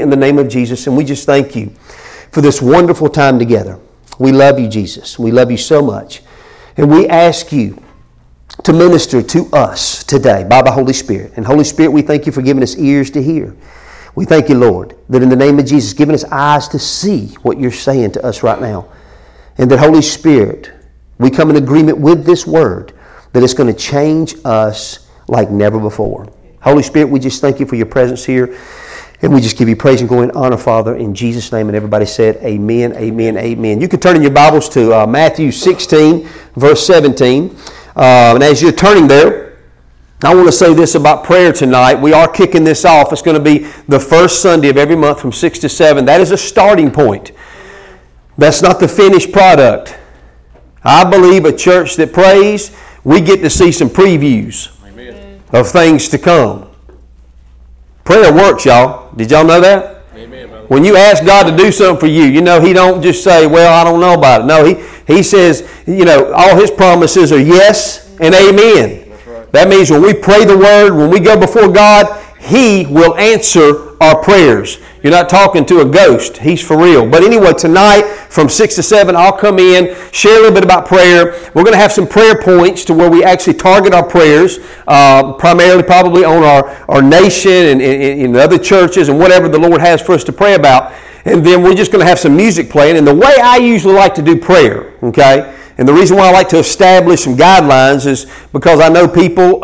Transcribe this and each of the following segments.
in the name of Jesus, and we just thank you for this wonderful time together. We love you, Jesus. We love you so much. And we ask you to minister to us today by the Holy Spirit. And Holy Spirit, we thank you for giving us ears to hear. We thank you, Lord, that in the name of Jesus, giving us eyes to see what you're saying to us right now. And that, Holy Spirit, we come in agreement with this word that it's going to change us like never before. Holy Spirit, we just thank you for your presence here. And we just give you praise and glory and honor, Father, in Jesus' name. And everybody said, amen, amen, amen. You can turn in your Bibles to Matthew 16, verse 17. And as you're turning there, I want to say this about prayer tonight. We are kicking this off. It's going to be the first Sunday of every month from 6 to 7. That is a starting point. That's not the finished product. I believe a church that prays, we get to see some previews of things to come. Prayer works, y'all. Did y'all know that? Amen, brother. When you ask God to do something for you, He don't just say, well, I don't know about it. No, He says, all His promises are yes and amen. That's right. That means when we pray the Word, when we go before God, He will answer our prayers. You're not talking to a ghost. He's for real. But anyway, tonight from 6 to 7, I'll come in, share a little bit about prayer. We're going to have some prayer points to where we actually target our prayers, primarily probably on our nation and other churches and whatever the Lord has for us to pray about. And then we're just going to have some music playing. And the way I usually like to do prayer, okay, and the reason why I like to establish some guidelines is because I know people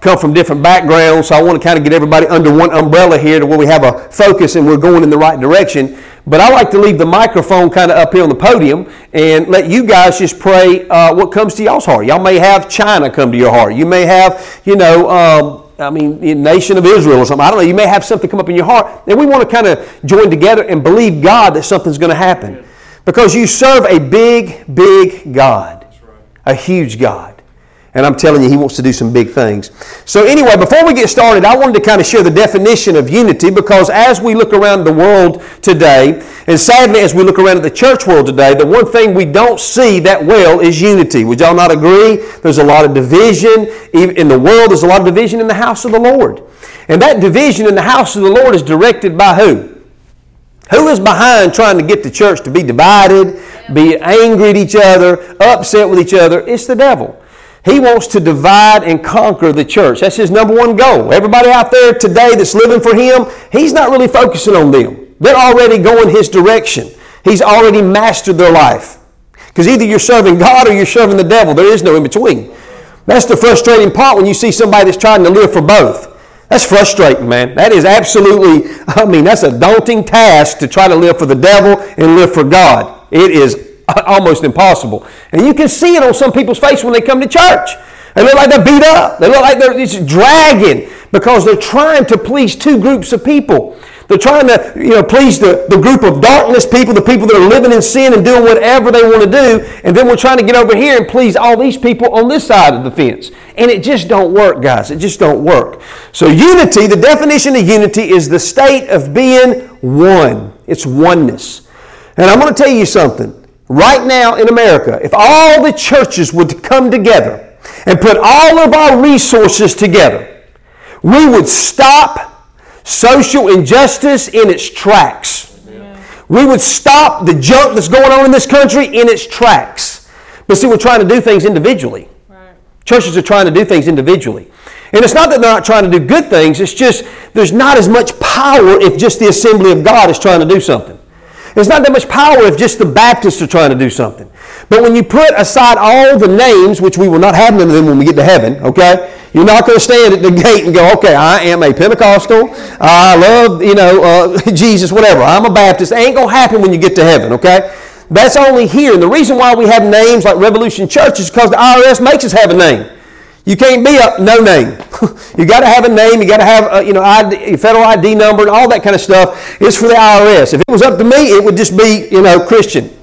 come from different backgrounds, so I want to kind of get everybody under one umbrella here to where we have a focus and we're going in the right direction. But I like to leave the microphone kind of up here on the podium and let you guys just pray what comes to y'all's heart. Y'all may have China come to your heart. You may have, the nation of Israel or something. I don't know. You may have something come up in your heart. And we want to kind of join together and believe God that something's going to happen. Because you serve a big, big God. A huge God. And I'm telling you, He wants to do some big things. So anyway, before we get started, I wanted to kind of share the definition of unity, because as we look around the world today, and sadly as we look around at the church world today, the one thing we don't see that well is unity. Would y'all not agree? There's a lot of division in the world. There's a lot of division in the house of the Lord. And that division in the house of the Lord is directed by who? Who is behind trying to get the church to be divided, be angry at each other, upset with each other? It's the devil. He wants to divide and conquer the church. That's his number one goal. Everybody out there today that's living for him, he's not really focusing on them. They're already going his direction. He's already mastered their life. Because either you're serving God or you're serving the devil. There is no in between. That's the frustrating part when you see somebody that's trying to live for both. That's frustrating, man. That is absolutely, that's a daunting task to try to live for the devil and live for God. It is almost impossible. And you can see it on some people's face when they come to church. They look like they're beat up. They look like they're just dragging because they're trying to please two groups of people. They're trying to please the group of darkness people, the people that are living in sin and doing whatever they want to do. And then we're trying to get over here and please all these people on this side of the fence. And it just don't work, guys. It just don't work. So unity, the definition of unity is the state of being one. It's oneness. And I'm going to tell you something. Right now in America, if all the churches would come together and put all of our resources together, we would stop social injustice in its tracks. Amen. We would stop the junk that's going on in this country in its tracks. But see, we're trying to do things individually. Right. Churches are trying to do things individually. And it's not that they're not trying to do good things. It's just there's not as much power if just the Assembly of God is trying to do something. There's not that much power if just the Baptists are trying to do something. But when you put aside all the names, which we will not have none of them when we get to heaven, okay? You're not going to stand at the gate and go, okay, I am a Pentecostal. I love, Jesus, whatever. I'm a Baptist. It ain't going to happen when you get to heaven, okay? That's only here. And the reason why we have names like Revolution Church is because the IRS makes us have a name. You can't be a no name. You got to have a name. You got to have ID, federal ID number and all that kind of stuff. It's for the IRS. If it was up to me, it would just be Christian,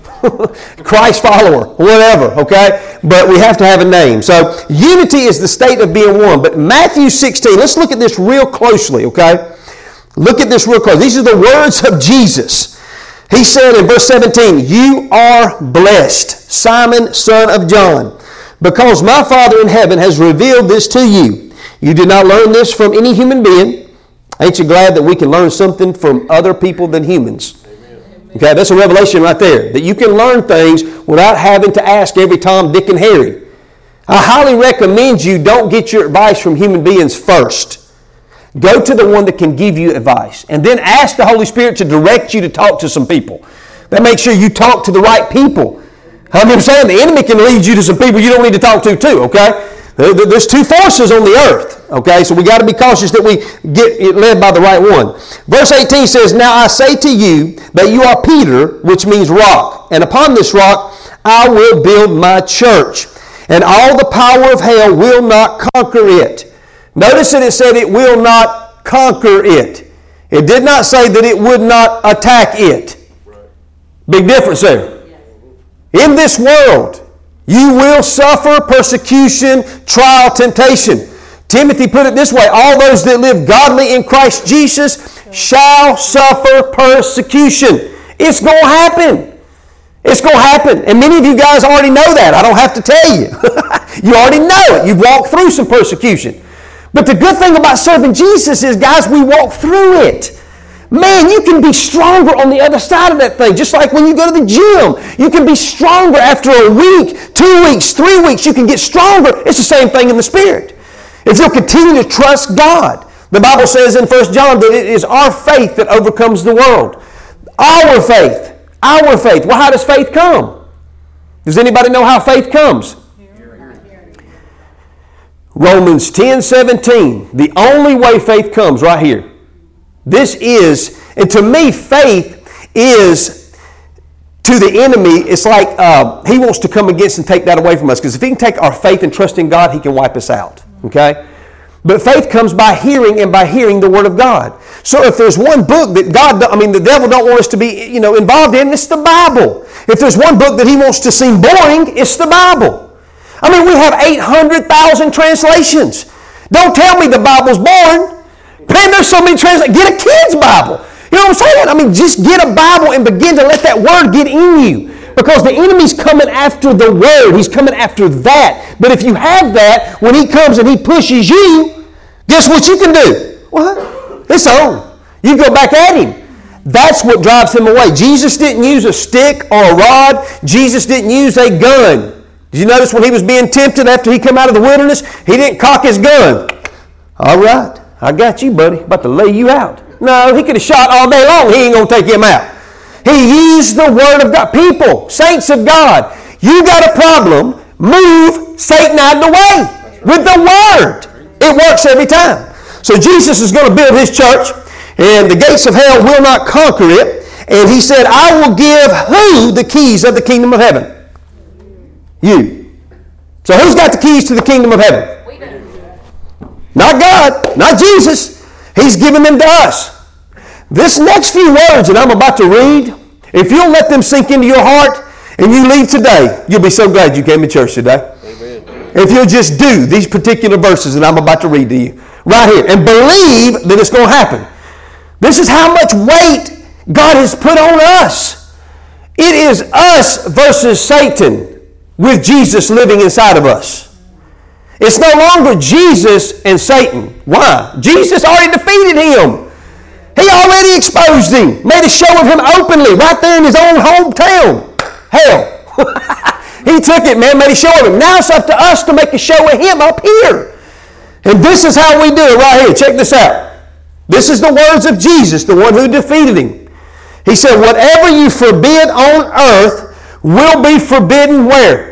Christ follower, whatever. Okay, but we have to have a name. So unity is the state of being one. But Matthew 16. Let's look at this real closely. Okay, look at this real closely. These are the words of Jesus. He said in verse 17, "You are blessed, Simon, son of John, because my Father in heaven has revealed this to you. You did not learn this from any human being. Ain't you glad that we can learn something from other people than humans? Okay, that's a revelation right there. That you can learn things without having to ask every Tom, Dick, and Harry. I highly recommend you don't get your advice from human beings first. Go to the one that can give you advice. And then ask the Holy Spirit to direct you to talk to some people. That makes sure you talk to the right people. I mean, I'm saying the enemy can lead you to some people you don't need to talk to too, okay? There's two forces on the earth, okay? So we got to be cautious that we get led by the right one. Verse 18 says, "Now I say to you that you are Peter, which means rock, and upon this rock I will build my church, and all the power of hell will not conquer it." Notice that it said it will not conquer it. It did not say that it would not attack it. Big difference there. In this world, you will suffer persecution, trial, temptation. Timothy put it this way, all those that live godly in Christ Jesus shall suffer persecution. It's going to happen. It's going to happen. And many of you guys already know that. I don't have to tell you. You already know it. You've walked through some persecution. But the good thing about serving Jesus is, guys, we walk through it. Man, you can be stronger on the other side of that thing. Just like when you go to the gym, you can be stronger after a week, 2 weeks, 3 weeks. You can get stronger. It's the same thing in the Spirit. If you'll continue to trust God. The Bible says in 1 John that it is our faith that overcomes the world. Our faith. Our faith. Well, how does faith come? Does anybody know how faith comes? Romans 10:17. The only way faith comes right here. This is, and to me, faith is to the enemy. It's like he wants to come against and take that away from us. Because if he can take our faith and trust in God, he can wipe us out. Okay? But faith comes by hearing, and by hearing the Word of God. So if there's one book that the devil don't want us to be, involved in, it's the Bible. If there's one book that he wants to seem boring, it's the Bible. I mean, we have 800,000 translations. Don't tell me the Bible's boring. Man, there's so many translations. Get a kid's Bible. You know what I'm saying? I mean, just get a Bible and begin to let that Word get in you. Because the enemy's coming after the Word. He's coming after that. But if you have that, when he comes and he pushes you, guess what you can do? What? It's on. You go back at him. That's what drives him away. Jesus didn't use a stick or a rod. Jesus didn't use a gun. Did you notice when he was being tempted after he came out of the wilderness? He didn't cock his gun. All right. I got you, buddy. About to lay you out. No, he could have shot all day long. He ain't going to take him out. He used the Word of God. People, saints of God, you got a problem, move Satan out of the way with the Word. It works every time. So Jesus is going to build his church, and the gates of hell will not conquer it. And he said, I will give who the keys of the kingdom of heaven? You. So who's got the keys to the kingdom of heaven? Not God, not Jesus. He's given them to us. This next few words that I'm about to read, if you'll let them sink into your heart and you leave today, you'll be so glad you came to church today. Amen. If you'll just do these particular verses that I'm about to read to you right here and believe that it's going to happen. This is how much weight God has put on us. It is us versus Satan with Jesus living inside of us. It's no longer Jesus and Satan. Why? Jesus already defeated him. He already exposed him, made a show of him openly right there in his own hometown. Hell. He took it, man, made a show of him. Now it's up to us to make a show of him up here. And this is how we do it right here. Check this out. This is the words of Jesus, the one who defeated him. He said, whatever you forbid on earth will be forbidden where?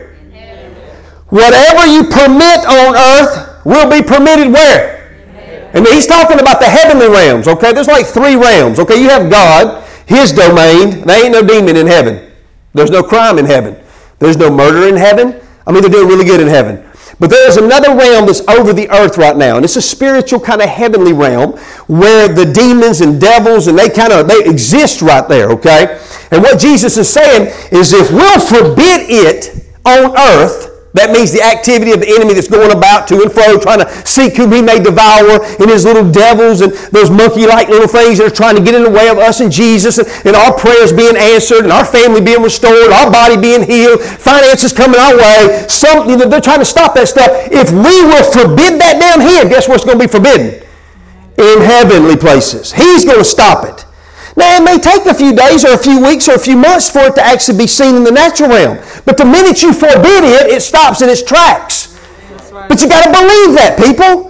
Whatever you permit on earth will be permitted where? Amen. And he's talking about the heavenly realms, okay? There's like three realms, okay? You have God, his domain. There ain't no demon in heaven. There's no crime in heaven. There's no murder in heaven. I mean, they're doing really good in heaven. But there's another realm that's over the earth right now, and it's a spiritual kind of heavenly realm where the demons and devils, and they exist right there, okay? And what Jesus is saying is if we'll forbid it on earth, that means the activity of the enemy that's going about to and fro, trying to seek whom he may devour, and his little devils and those monkey-like little things that are trying to get in the way of us and Jesus, and our prayers being answered, and our family being restored, our body being healed, finances coming our way. They're trying to stop that stuff. If we will forbid that down here, guess what's going to be forbidden? in heavenly places. He's going to stop it. Now, it may take a few days or a few weeks or a few months for it to actually be seen in the natural realm. But the minute you forbid it, it stops in its tracks. Right. But you got to believe that, people.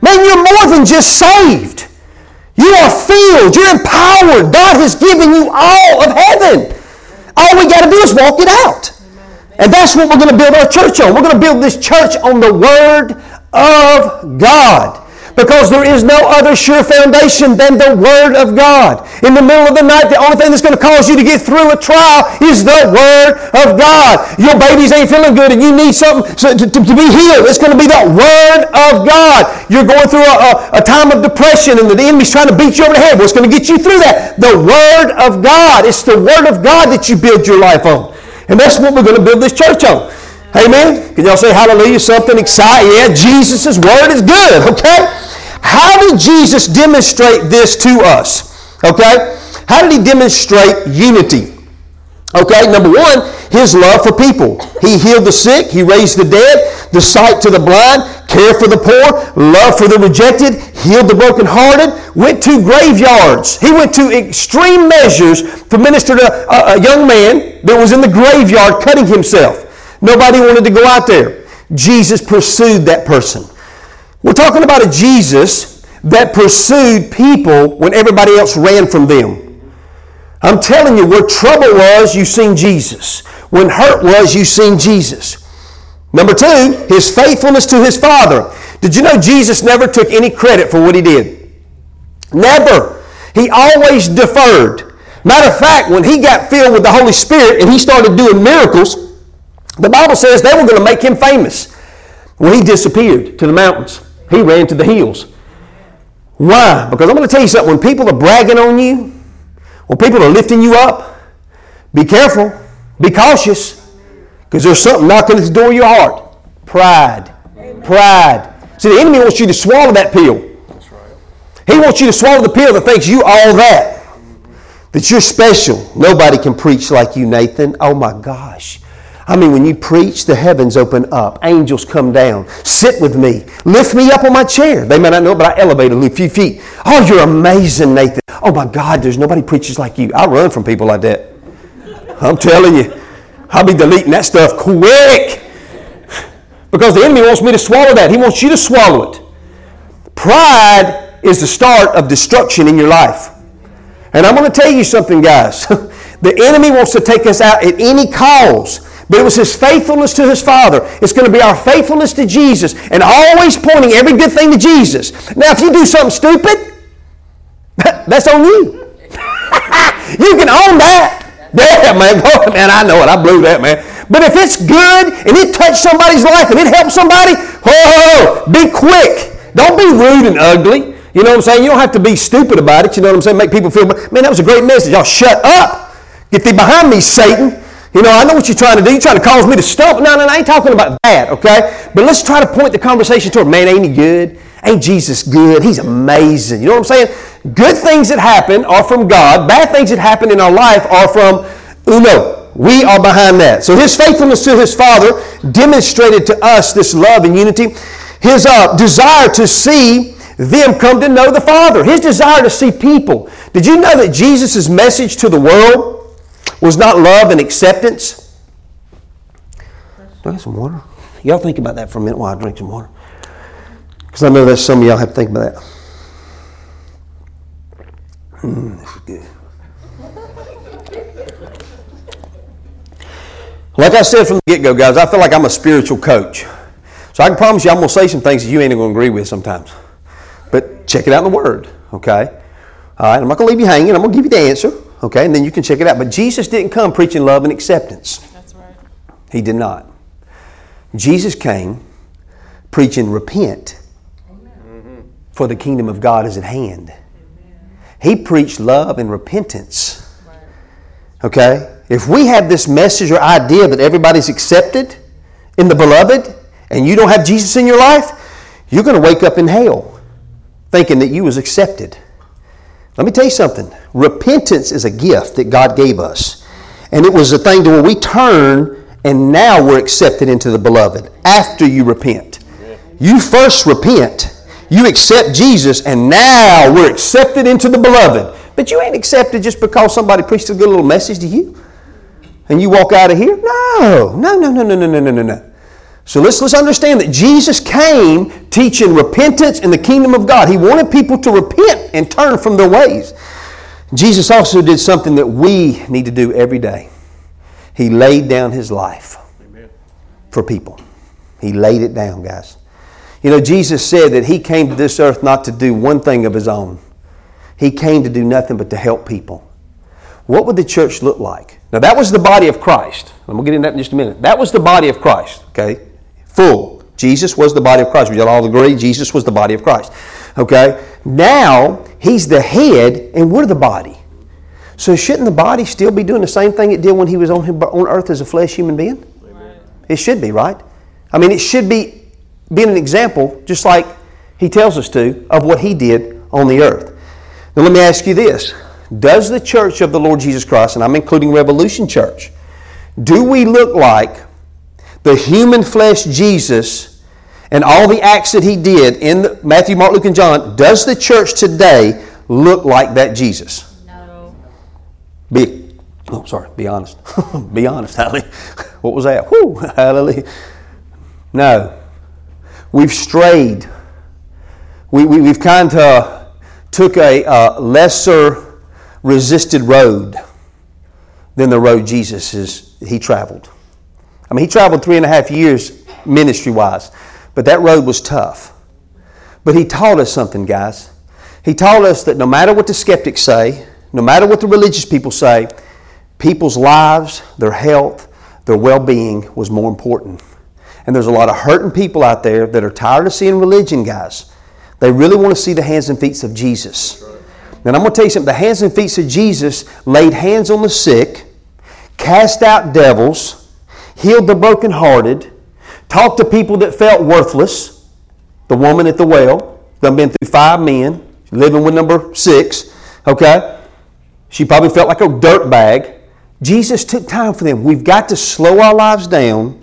Man, you're more than just saved. You are filled. You're empowered. God has given you all of heaven. All we got to do is walk it out. And that's what we're going to build our church on. We're going to build this church on the Word of God. Because there is no other sure foundation than the Word of God. In the middle of the night, the only thing that's going to cause you to get through a trial is the Word of God. Your babies ain't feeling good and you need something to be healed. It's going to be the Word of God. You're going through a time of depression and the enemy's trying to beat you over the head. What's going to get you through that? The Word of God. It's the Word of God that you build your life on. And that's what we're going to build this church on. Amen? Can y'all say hallelujah, something exciting? Yeah, Jesus' word is good, okay? How did Jesus demonstrate this to us? Okay? How did he demonstrate unity? Okay, number one, his love for people. He healed the sick, he raised the dead, the sight to the blind, care for the poor, love for the rejected, healed the brokenhearted, went to graveyards. He went to extreme measures to minister to a young man that was in the graveyard cutting himself. Nobody wanted to go out there. Jesus pursued that person. We're talking about a Jesus that pursued people when everybody else ran from them. I'm telling you, where trouble was, you seen Jesus. When hurt was, you seen Jesus. Number two, his faithfulness to his Father. Did you know Jesus never took any credit for what he did? Never. He always deferred. Matter of fact, when he got filled with the Holy Spirit and he started doing miracles, the Bible says they were going to make him famous. Well, he disappeared to the mountains. He ran to the hills. Why? Because I'm going to tell you something. When people are bragging on you, when people are lifting you up, be careful. Be cautious. Because there's something knocking at the door of your heart. Pride. Pride. See, the enemy wants you to swallow that pill. He wants you to swallow the pill that thinks you all that. That you're special. Nobody can preach like you, Nathan. Oh, my gosh. I mean, when you preach, the heavens open up. Angels come down. Sit with me. Lift me up on my chair. They may not know it, but I elevate a few feet. Oh, you're amazing, Nathan. Oh, my God, there's nobody preaches like you. I run from people like that. I'm telling you. I'll be deleting that stuff quick. Because the enemy wants me to swallow that. He wants you to swallow it. Pride is the start of destruction in your life. And I'm going to tell you something, guys. The enemy wants to take us out at any cause. But it was his faithfulness to his Father. It's going to be our faithfulness to Jesus and always pointing every good thing to Jesus. Now, if you do something stupid, that's on you. You can own that. Yeah, man. Oh, man, I know it. I blew that, man. But if it's good and it touched somebody's life and it helped somebody, oh, be quick. Don't be rude and ugly. You know what I'm saying? You don't have to be stupid about it. You know what I'm saying? Make people feel, man, that was a great message. Y'all shut up. Get thee behind me, Satan. You know, I know what you're trying to do. You're trying to cause me to stump. No, I ain't talking about that, okay? But let's try to point the conversation toward, man, ain't he good? Ain't Jesus good? He's amazing. You know what I'm saying? Good things that happen are from God. Bad things that happen in our life are from Uno. We are behind that. So his faithfulness to his Father demonstrated to us this love and unity. His desire to see them come to know the Father. His desire to see people. Did you know that Jesus' message to the world was not love and acceptance? Do I have some water? Y'all think about that for a minute while I drink some water. Because I know that some of y'all have to think about that. This is good. Like I said from the get-go, guys, I feel like I'm a spiritual coach. So I can promise you I'm going to say some things that you ain't going to agree with sometimes. But check it out in the Word, okay? All right, I'm not going to leave you hanging. I'm going to give you the answer. Okay, and then you can check it out. But Jesus didn't come preaching love and acceptance. That's right. He did not. Jesus came preaching repent. Amen. For the kingdom of God is at hand. Amen. He preached love and repentance. Right. Okay? If we have this message or idea that everybody's accepted in the beloved and you don't have Jesus in your life, you're going to wake up in hell thinking that you was accepted. Let me tell you something. Repentance is a gift that God gave us. And it was a thing to where we turn and now we're accepted into the beloved. After you repent. You first repent. you accept Jesus, and now we're accepted into the beloved. But you ain't accepted just because somebody preached a good little message to you and you walk out of here. No. So let's understand that Jesus came teaching repentance in the kingdom of God. He wanted people to repent and turn from their ways. Jesus also did something that we need to do every day. He laid down His life for people. He laid it down, guys. You know, Jesus said that He came to this earth not to do one thing of His own. He came to do nothing but to help people. What would the church look like? Now, that was the body of Christ. I'm going to get into that in just a minute. That was the body of Christ, okay? Full. Jesus was the body of Christ. We all agree Jesus was the body of Christ, okay? Now, He's the head and we're the body. So shouldn't the body still be doing the same thing it did when He was on earth as a flesh human being? Amen. It should be, right? I mean, it should be being an example, just like He tells us to, of what He did on the earth. Now, let me ask you this. Does the church of the Lord Jesus Christ, and I'm including Revolution Church, do we look like the human flesh Jesus and all the acts that He did in Matthew, Mark, Luke, and John? Does the church today look like that Jesus? Be honest. Be honest, hallelujah. What was that? Whoo, hallelujah. No. We've strayed. We've kind of took a lesser resisted road than the road He traveled. I mean, He traveled 3.5 years ministry-wise, but that road was tough. But He taught us something, guys. He taught us that no matter what the skeptics say, no matter what the religious people say, people's lives, their health, their well-being was more important. And there's a lot of hurting people out there that are tired of seeing religion, guys. They really want to see the hands and feet of Jesus. And I'm going to tell you something. The hands and feet of Jesus laid hands on the sick, cast out devils, healed the brokenhearted, talked to people that felt worthless. The woman at the well, done been through 5 men, living with number 6, okay? She probably felt like a dirt bag. Jesus took time for them. We've got to slow our lives down,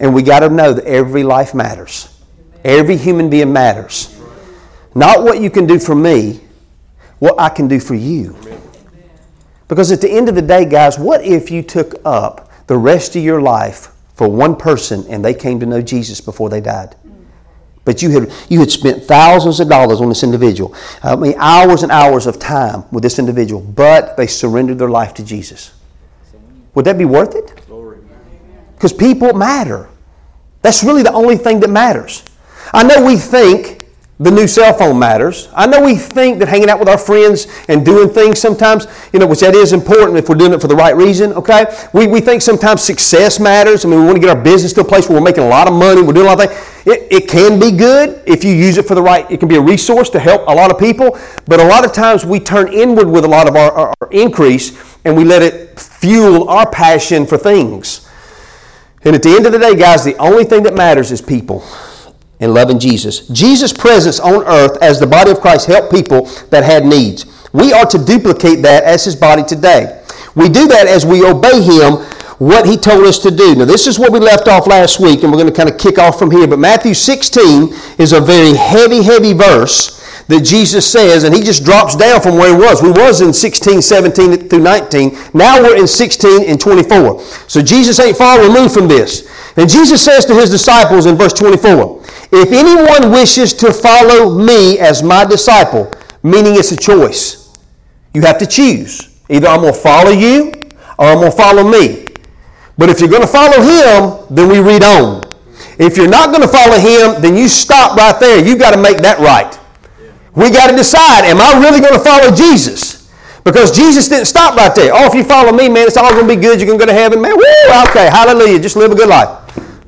and we got to know that every life matters. Every human being matters. Not what you can do for me, what I can do for you. Because at the end of the day, guys, what if you took up the rest of your life for one person and they came to know Jesus before they died? But you had spent thousands of dollars on this individual. I mean, hours and hours of time with this individual. But they surrendered their life to Jesus. Would that be worth it? Because people matter. That's really the only thing that matters. I know we think the new cell phone matters. I know we think that hanging out with our friends and doing things sometimes, you know, which that is important if we're doing it for the right reason, okay? We think sometimes success matters. I mean, we want to get our business to a place where we're making a lot of money, we're doing a lot of things. It can be good if you use it for the right, it can be a resource to help a lot of people, but a lot of times we turn inward with a lot of our increase and we let it fuel our passion for things. And at the end of the day, guys, the only thing that matters is people. And loving Jesus. Jesus' presence on earth as the body of Christ helped people that had needs. We are to duplicate that as His body today. We do that as we obey Him, what He told us to do. Now, this is where we left off last week, and we're going to kind of kick off from here. But Matthew 16 is a very heavy, heavy verse that Jesus says, and He just drops down from where He was. We was in 16, 17 through 19. Now we're in 16 and 24. So Jesus ain't far removed from this. And Jesus says to His disciples in verse 24, "If anyone wishes to follow me as my disciple," meaning it's a choice. You have to choose. Either I'm going to follow you or I'm going to follow me. But if you're going to follow Him, then we read on. If you're not going to follow Him, then you stop right there. You've got to make that right. We got to decide, am I really going to follow Jesus? Because Jesus didn't stop right there. Oh, if you follow me, man, it's all going to be good. You're going to go to heaven. Man, woo, okay, hallelujah. Just live a good life.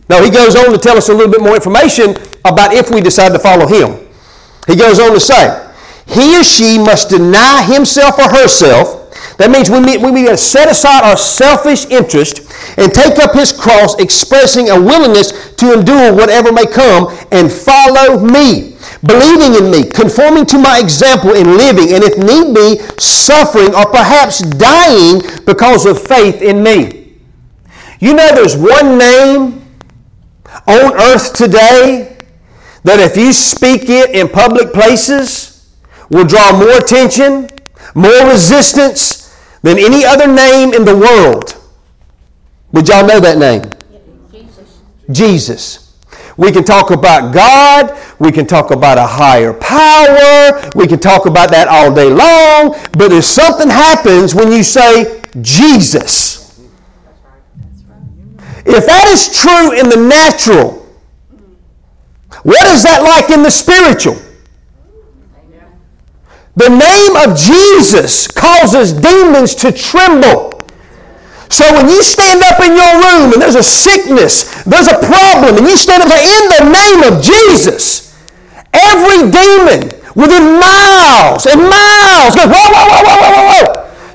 No, He goes on to tell us a little bit more information about if we decide to follow Him. He goes on to say, he or she must deny himself or herself. That means we need to set aside our selfish interest and take up his cross, expressing a willingness to endure whatever may come and follow me, believing in me, conforming to my example in living, and if need be, suffering or perhaps dying because of faith in me. You know there's one name on earth today that if you speak it in public places will draw more attention, more resistance than any other name in the world. Would y'all know that name? Jesus. We can talk about God. We can talk about a higher power. We can talk about that all day long. But if something happens when you say Jesus, if that is true in the natural, what is that like in the spiritual? The name of Jesus causes demons to tremble. So when you stand up in your room and there's a sickness, there's a problem, and you stand up and say, in the name of Jesus, every demon within miles and miles goes, whoa, whoa, whoa, whoa, whoa,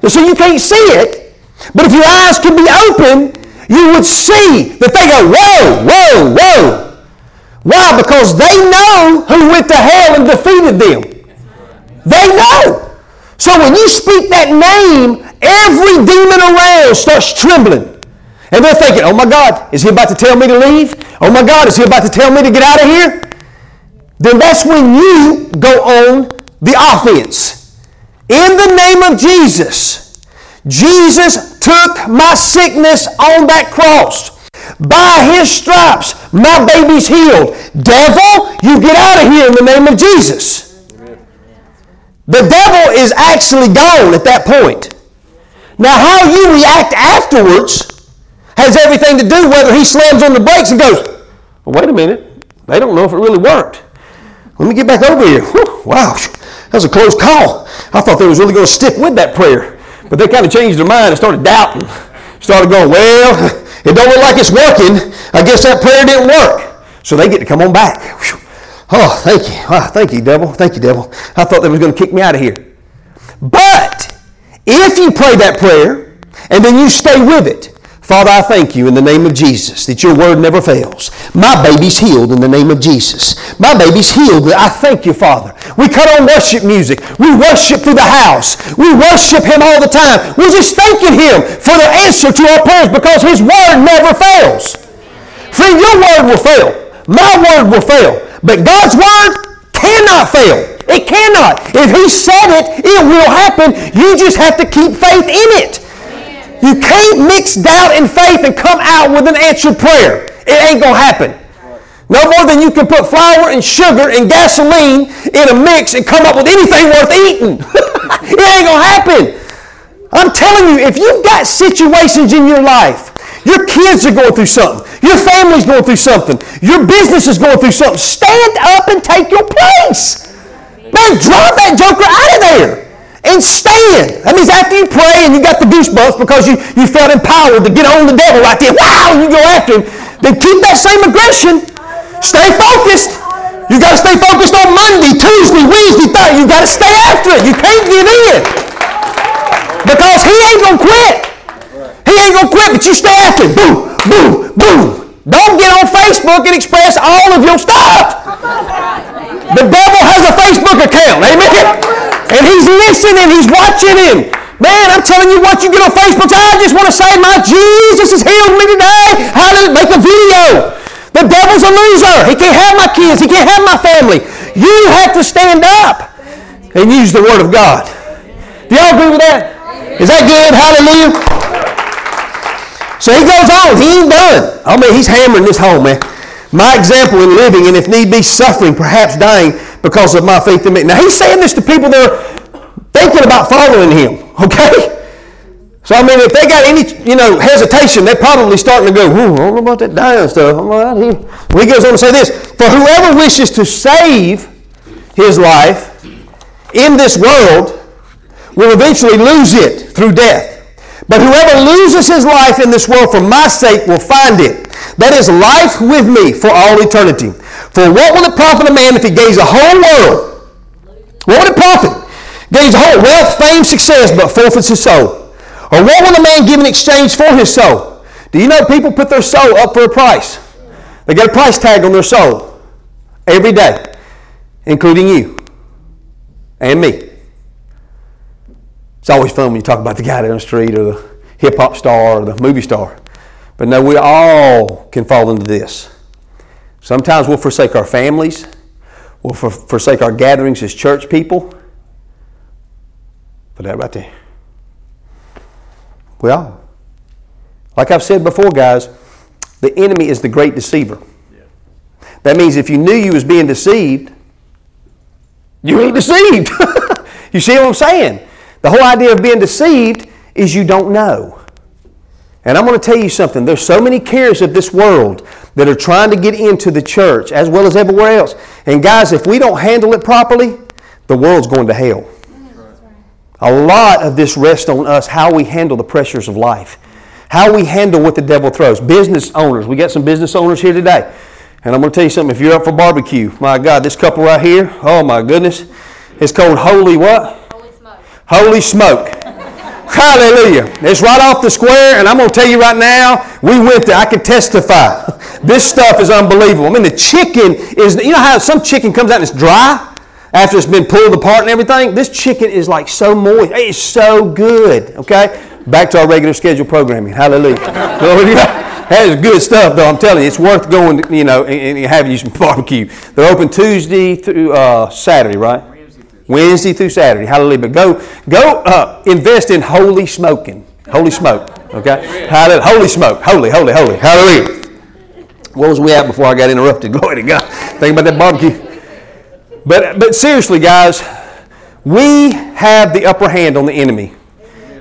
whoa. So you can't see it, but if your eyes could be open, you would see that they go, whoa, whoa, whoa. Why? Because they know who went to hell and defeated them. They know. So when you speak that name, every demon around starts trembling. And they're thinking, oh my God, is he about to tell me to leave? Oh my God, is he about to tell me to get out of here? Then that's when you go on the offense. In the name of Jesus, Jesus took my sickness on that cross. By his stripes, my baby's healed. Devil, you get out of here in the name of Jesus. The devil is actually gone at that point. Now, how you react afterwards has everything to do whether he slams on the brakes and goes, well, wait a minute, they don't know if it really worked. Let me get back over here. Whew, wow, that was a close call. I thought they was really going to stick with that prayer. But they kind of changed their mind and started doubting. Started going, well, it don't look like it's working. I guess that prayer didn't work. So they get to come on back. Whew. Oh, thank you. Oh, thank you, devil. Thank you, devil. I thought they were going to kick me out of here. But if you pray that prayer and then you stay with it, Father, I thank you in the name of Jesus that your word never fails. My baby's healed in the name of Jesus. My baby's healed. I thank you, Father. We cut on worship music. We worship through the house. We worship him all the time. We're just thanking him for the answer to our prayers because his word never fails. Friend, your word will fail. My word will fail. But God's word cannot fail. It cannot. If he said it, it will happen. You just have to keep faith in it. Amen. You can't mix doubt and faith and come out with an answered prayer. It ain't going to happen. No more than you can put flour and sugar and gasoline in a mix and come up with anything worth eating. It ain't going to happen. I'm telling you, if you've got situations in your life, your kids are going through something. Your family's going through something. Your business is going through something. Stand up and take your place. Man, drive that joker out of there and stand. That means after you pray and you got the goosebumps because you felt empowered to get on the devil right there. Wow, you go after him. Then keep that same aggression. Stay focused. You got to stay focused on Monday, Tuesday, Wednesday, Thursday. You got to stay after it. You can't give in because he ain't going to quit. He ain't going to quit, but you stay after it. Boom, boom, boom. Don't get on Facebook and express all of your stuff. The devil has a Facebook account. Amen? And he's listening. He's watching him. Man, I'm telling you what, you get on Facebook, I just want to say my Jesus has healed me today. How to make a video. The devil's a loser. He can't have my kids. He can't have my family. You have to stand up and use the word of God. Do y'all agree with that? Is that good? Hallelujah. So he goes on. He ain't done. I mean, he's hammering this home, man. My example in living and if need be suffering, perhaps dying because of my faith in me. Now, he's saying this to people that are thinking about following him, okay? So, I mean, if they got any, hesitation, they're probably starting to go, I don't know about that dying stuff. I'm out here. Well, he goes on to say this, for whoever wishes to save his life in this world will eventually lose it through death. But whoever loses his life in this world for my sake will find it. That is life with me for all eternity. For what will it profit a man if he gains the whole world? What would it profit? Gains the whole wealth, fame, success, but forfeits his soul. Or what will a man give in exchange for his soul? Do you know people put their soul up for a price? They got a price tag on their soul every day, including you and me. It's always fun when you talk about the guy down the street or the hip-hop star or the movie star. But no, we all can fall into this. Sometimes we'll forsake our families. We'll forsake our gatherings as church people. Put that right there. We all. Like I've said before, guys, the enemy is the great deceiver. Yeah. That means if you knew you was being deceived, you ain't deceived. You see what I'm saying? The whole idea of being deceived is you don't know. And I'm going to tell you something. There's so many cares of this world that are trying to get into the church as well as everywhere else. And guys, if we don't handle it properly, the world's going to hell. Right. A lot of this rests on us, how we handle the pressures of life. How we handle what the devil throws. Business owners. We got some business owners here today. And I'm going to tell you something. If you're up for barbecue, my God, this couple right here, oh my goodness. It's called Holy what? Holy Smoke. Holy Smoke. Hallelujah. It's right off the square, and I'm going to tell you right now, we went there. I can testify. This stuff is unbelievable. I mean, the chicken is, you know how some chicken comes out and it's dry after it's been pulled apart and everything? This chicken is like so moist. It's so good, okay? Back to our regular scheduled programming. Hallelujah. That is good stuff, though. I'm telling you, it's worth going, you know, and having you some barbecue. They're open Tuesday through Saturday, right? Wednesday through Saturday. Hallelujah. But go invest in Holy Smoking. Holy Smoke. Okay? Hallelujah. Holy Smoke. Holy, holy, holy. Hallelujah. Where was we at before I got interrupted? Glory to God. Think about that barbecue. But seriously, guys, we have the upper hand on the enemy.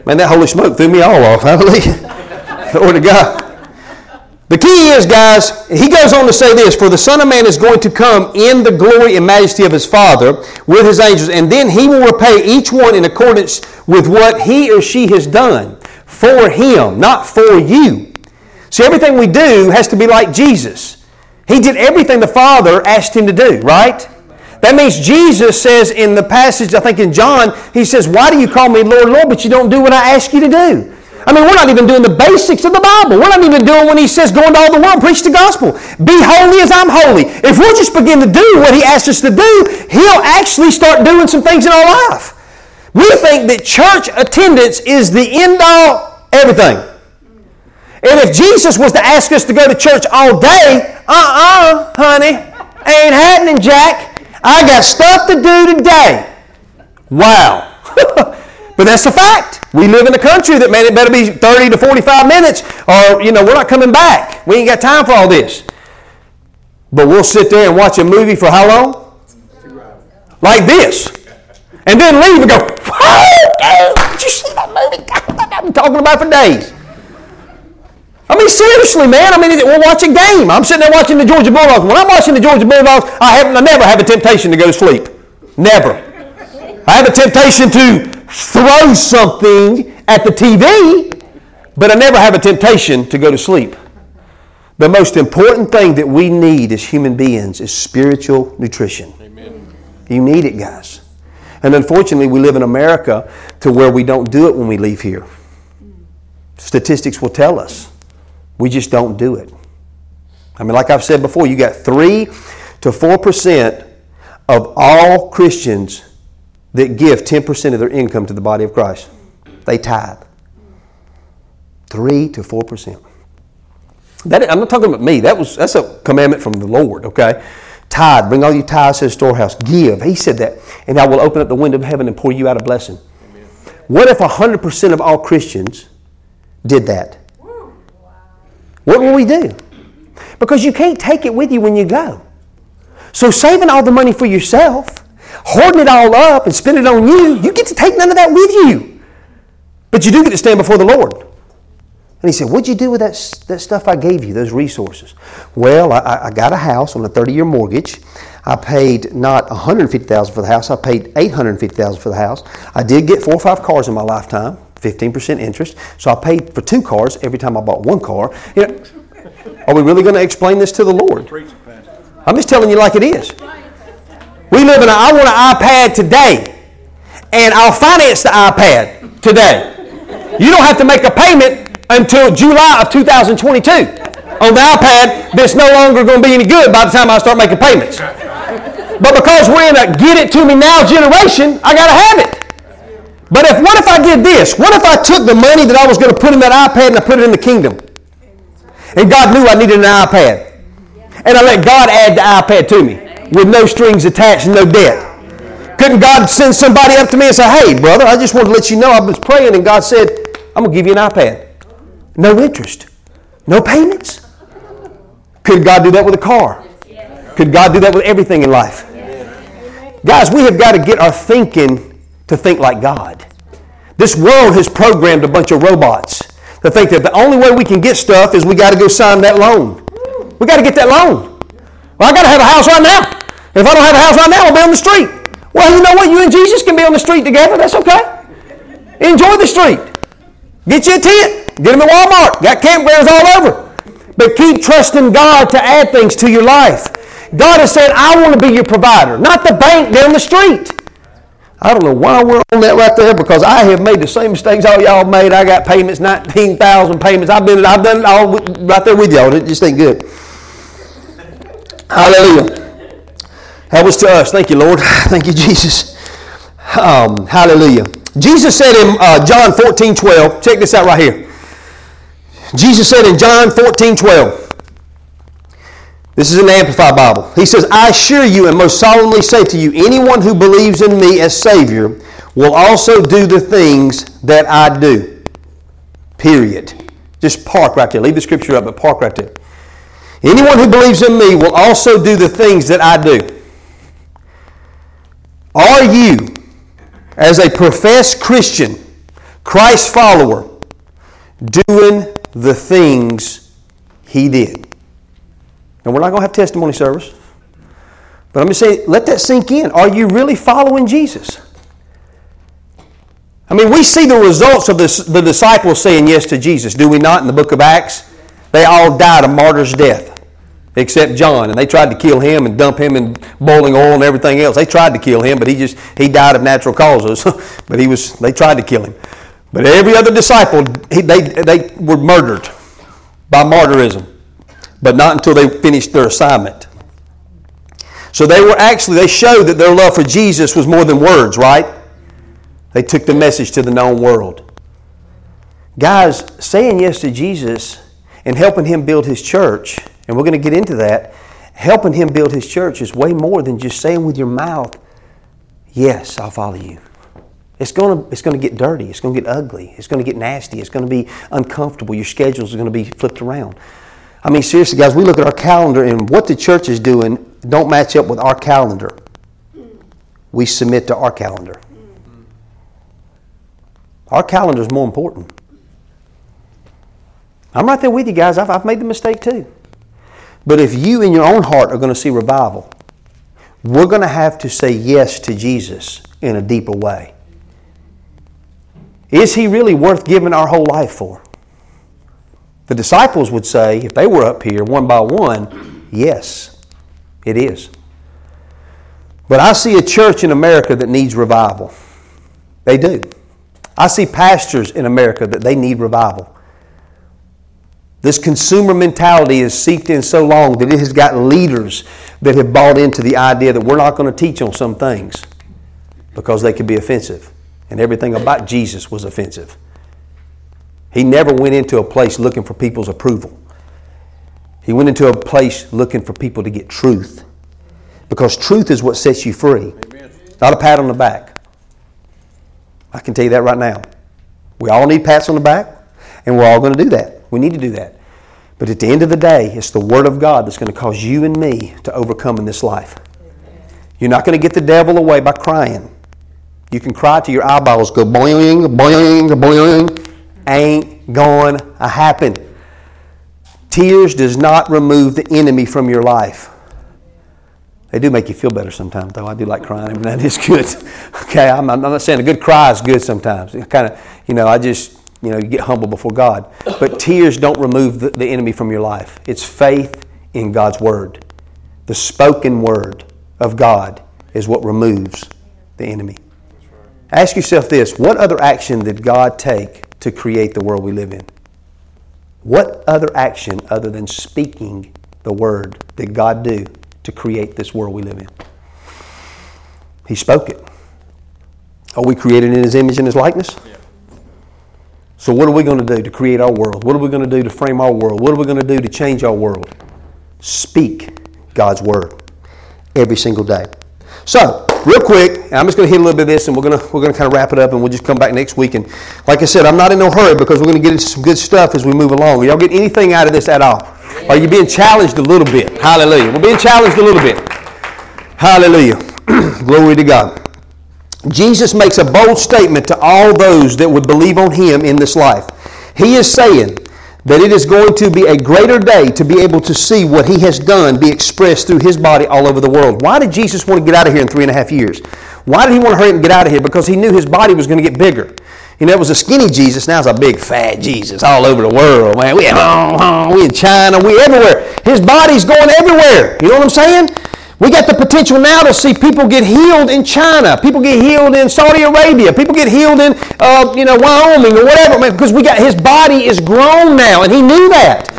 Man, that Holy Smoke threw me all off. Hallelujah. Glory to God. The key is, guys, he goes on to say this, for the Son of Man is going to come in the glory and majesty of his Father with his angels, and then he will repay each one in accordance with what he or she has done for him, not for you. See, everything we do has to be like Jesus. He did everything the Father asked him to do, right? That means Jesus says in the passage, I think in John, he says, why do you call me Lord, Lord, but you don't do what I ask you to do? I mean, we're not even doing the basics of the Bible. We're not even doing when he says, go into all the world, preach the gospel. Be holy as I'm holy. If we'll just begin to do what he asks us to do, he'll actually start doing some things in our life. We think that church attendance is the end-all everything. And if Jesus was to ask us to go to church all day, honey, ain't happening, Jack. I got stuff to do today. Wow. But that's a fact. We live in a country that, man, it better be 30 to 45 minutes or, you know, we're not coming back. We ain't got time for all this. But we'll sit there and watch a movie for how long? 2 hours. Like this. And then leave and go, oh, did you see that movie? I've been talking about it for days. I mean, seriously, man. I mean, we'll watch a game. I'm sitting there watching the Georgia Bulldogs. When I'm watching the Georgia Bulldogs, I never have a temptation to go to sleep. Never. I have a temptation to throw something at the TV, but I never have a temptation to go to sleep. The most important thing that we need as human beings is spiritual nutrition. Amen. You need it, guys. And unfortunately, we live in America to where we don't do it when we leave here. Statistics will tell us. We just don't do it. I mean, like I've said before, you got 3 to 4% of all Christians that give 10% of their income to the body of Christ. They tithe. 3 to 4%. I'm not talking about me. That's a commandment from the Lord, okay? Tithe. Bring all your tithes to the storehouse. Give. He said that. And I will open up the window of heaven and pour you out a blessing. Amen. What if 100% of all Christians did that? Wow. What will we do? Because you can't take it with you when you go. So saving all the money for yourself, hoarding it all up and spend it on you, you get to take none of that with you. But you do get to stand before the Lord. And he said, what'd you do with that stuff I gave you, those resources? Well, I got a house on a 30-year mortgage. I paid not $150,000 for the house. I paid $850,000 for the house. I did get 4 or 5 cars in my lifetime, 15% interest. So I paid for 2 cars every time I bought 1 car. You know, are we really going to explain this to the Lord? I'm just telling you like it is. We live in I want an iPad today, and I'll finance the iPad today. You don't have to make a payment until July of 2022 on the iPad that's no longer going to be any good by the time I start making payments. But because we're in a get-it-to-me-now generation, I got to have it. But what if I did this? What if I took the money that I was going to put in that iPad and I put it in the kingdom? And God knew I needed an iPad. And I let God add the iPad to me with no strings attached and no debt. Couldn't God send somebody up to me and say, hey, brother, I just want to let you know I've been praying and God said, I'm going to give you an iPad. No interest. No payments. Could God do that with a car? Could God do that with everything in life? Guys, we have got to get our thinking to think like God. This world has programmed a bunch of robots to think that the only way we can get stuff is we got to go sign that loan. We got to get that loan. Well, I got to have a house right now. If I don't have a house right now, I'll be on the street. Well, you know what? You and Jesus can be on the street together. That's okay. Enjoy the street. Get you a tent. Get them at Walmart. Got campgrounds all over. But keep trusting God to add things to your life. God has said, I want to be your provider, not the bank down the street. I don't know why we're on that right there, because I have made the same mistakes all y'all made. I got payments, 19,000 payments. I've done it all right there with y'all. It just ain't good. Hallelujah. That was to us. Thank you, Lord. Thank you, Jesus. Hallelujah. Jesus said in John 14:12, check this out right here. Jesus said in John 14:12, this is an Amplified Bible. He says, I assure you and most solemnly say to you, anyone who believes in me as Savior will also do the things that I do. Period. Just park right there. Leave the scripture up, but park right there. Anyone who believes in me will also do the things that I do. Are you, as a professed Christian, Christ follower, doing the things He did? Now, we're not going to have testimony service. But I'm just saying, let that sink in. Are you really following Jesus? I mean, we see the results of the disciples saying yes to Jesus, do we not, in the book of Acts? They all died a martyr's death, except John, and they tried to kill him and dump him in boiling oil and everything else. They tried to kill him, but he died of natural causes. But they tried to kill him. But every other disciple, they were murdered by martyrism, but not until they finished their assignment. So they showed that their love for Jesus was more than words, right? They took the message to the known world. Guys, saying yes to Jesus and helping Him build His church, and we're going to get into that, helping Him build His church is way more than just saying with your mouth, yes, I'll follow you. It's going to get dirty. It's going to get ugly. It's going to get nasty. It's going to be uncomfortable. Your schedules are going to be flipped around. I mean, seriously, guys, we look at our calendar and what the church is doing don't match up with our calendar. We submit to our calendar. Our calendar is more important. I'm right there with you guys. I've made the mistake too. But if you in your own heart are going to see revival, we're going to have to say yes to Jesus in a deeper way. Is He really worth giving our whole life for? The disciples would say, if they were up here one by one, yes, it is. But I see a church in America that needs revival. They do. I see pastors in America that they need revival. This consumer mentality is seeped in so long that it has got leaders that have bought into the idea that we're not going to teach on some things because they could be offensive. And everything about Jesus was offensive. He never went into a place looking for people's approval. He went into a place looking for people to get truth, because truth is what sets you free. Amen. Not a pat on the back. I can tell you that right now. We all need pats on the back, and we're all going to do that. We need to do that. But at the end of the day, it's the Word of God that's going to cause you and me to overcome in this life. You're not going to get the devil away by crying. You can cry till your eyeballs go boing, boing, boing. Ain't going to happen. Tears does not remove the enemy from your life. They do make you feel better sometimes, though. I do like crying every now and then. It's good. Okay, I'm not saying a good cry is good sometimes. It kind of, you get humble before God. But tears don't remove the enemy from your life. It's faith in God's Word. The spoken Word of God is what removes the enemy. Ask yourself this. What other action did God take to create the world we live in? What other action other than speaking the Word did God do to create this world we live in? He spoke it. Are we created in His image and His likeness? Yeah. So what are we going to do to create our world? What are we going to do to frame our world? What are we going to do to change our world? Speak God's Word every single day. So, real quick, I'm just going to hit a little bit of this, and we're going to kind of wrap it up, and we'll just come back next week. And like I said, I'm not in no hurry because we're going to get into some good stuff as we move along. Are y'all getting anything out of this at all? Are you being challenged a little bit? Hallelujah. We're being challenged a little bit. Hallelujah. Glory to God. Jesus makes a bold statement to all those that would believe on Him in this life. He is saying that it is going to be a greater day to be able to see what He has done be expressed through His body all over the world. Why did Jesus want to get out of here in 3.5 years? Why did He want to hurry and get out of here? Because He knew His body was going to get bigger. You know, it was a skinny Jesus. Now it's a big, fat Jesus all over the world, man. We in Hong Kong, we in China, we everywhere. His body's going everywhere. You know what I'm saying? We got the potential now to see people get healed in China, people get healed in Saudi Arabia, people get healed in, Wyoming or whatever, man, because we got His body is grown now, and He knew that.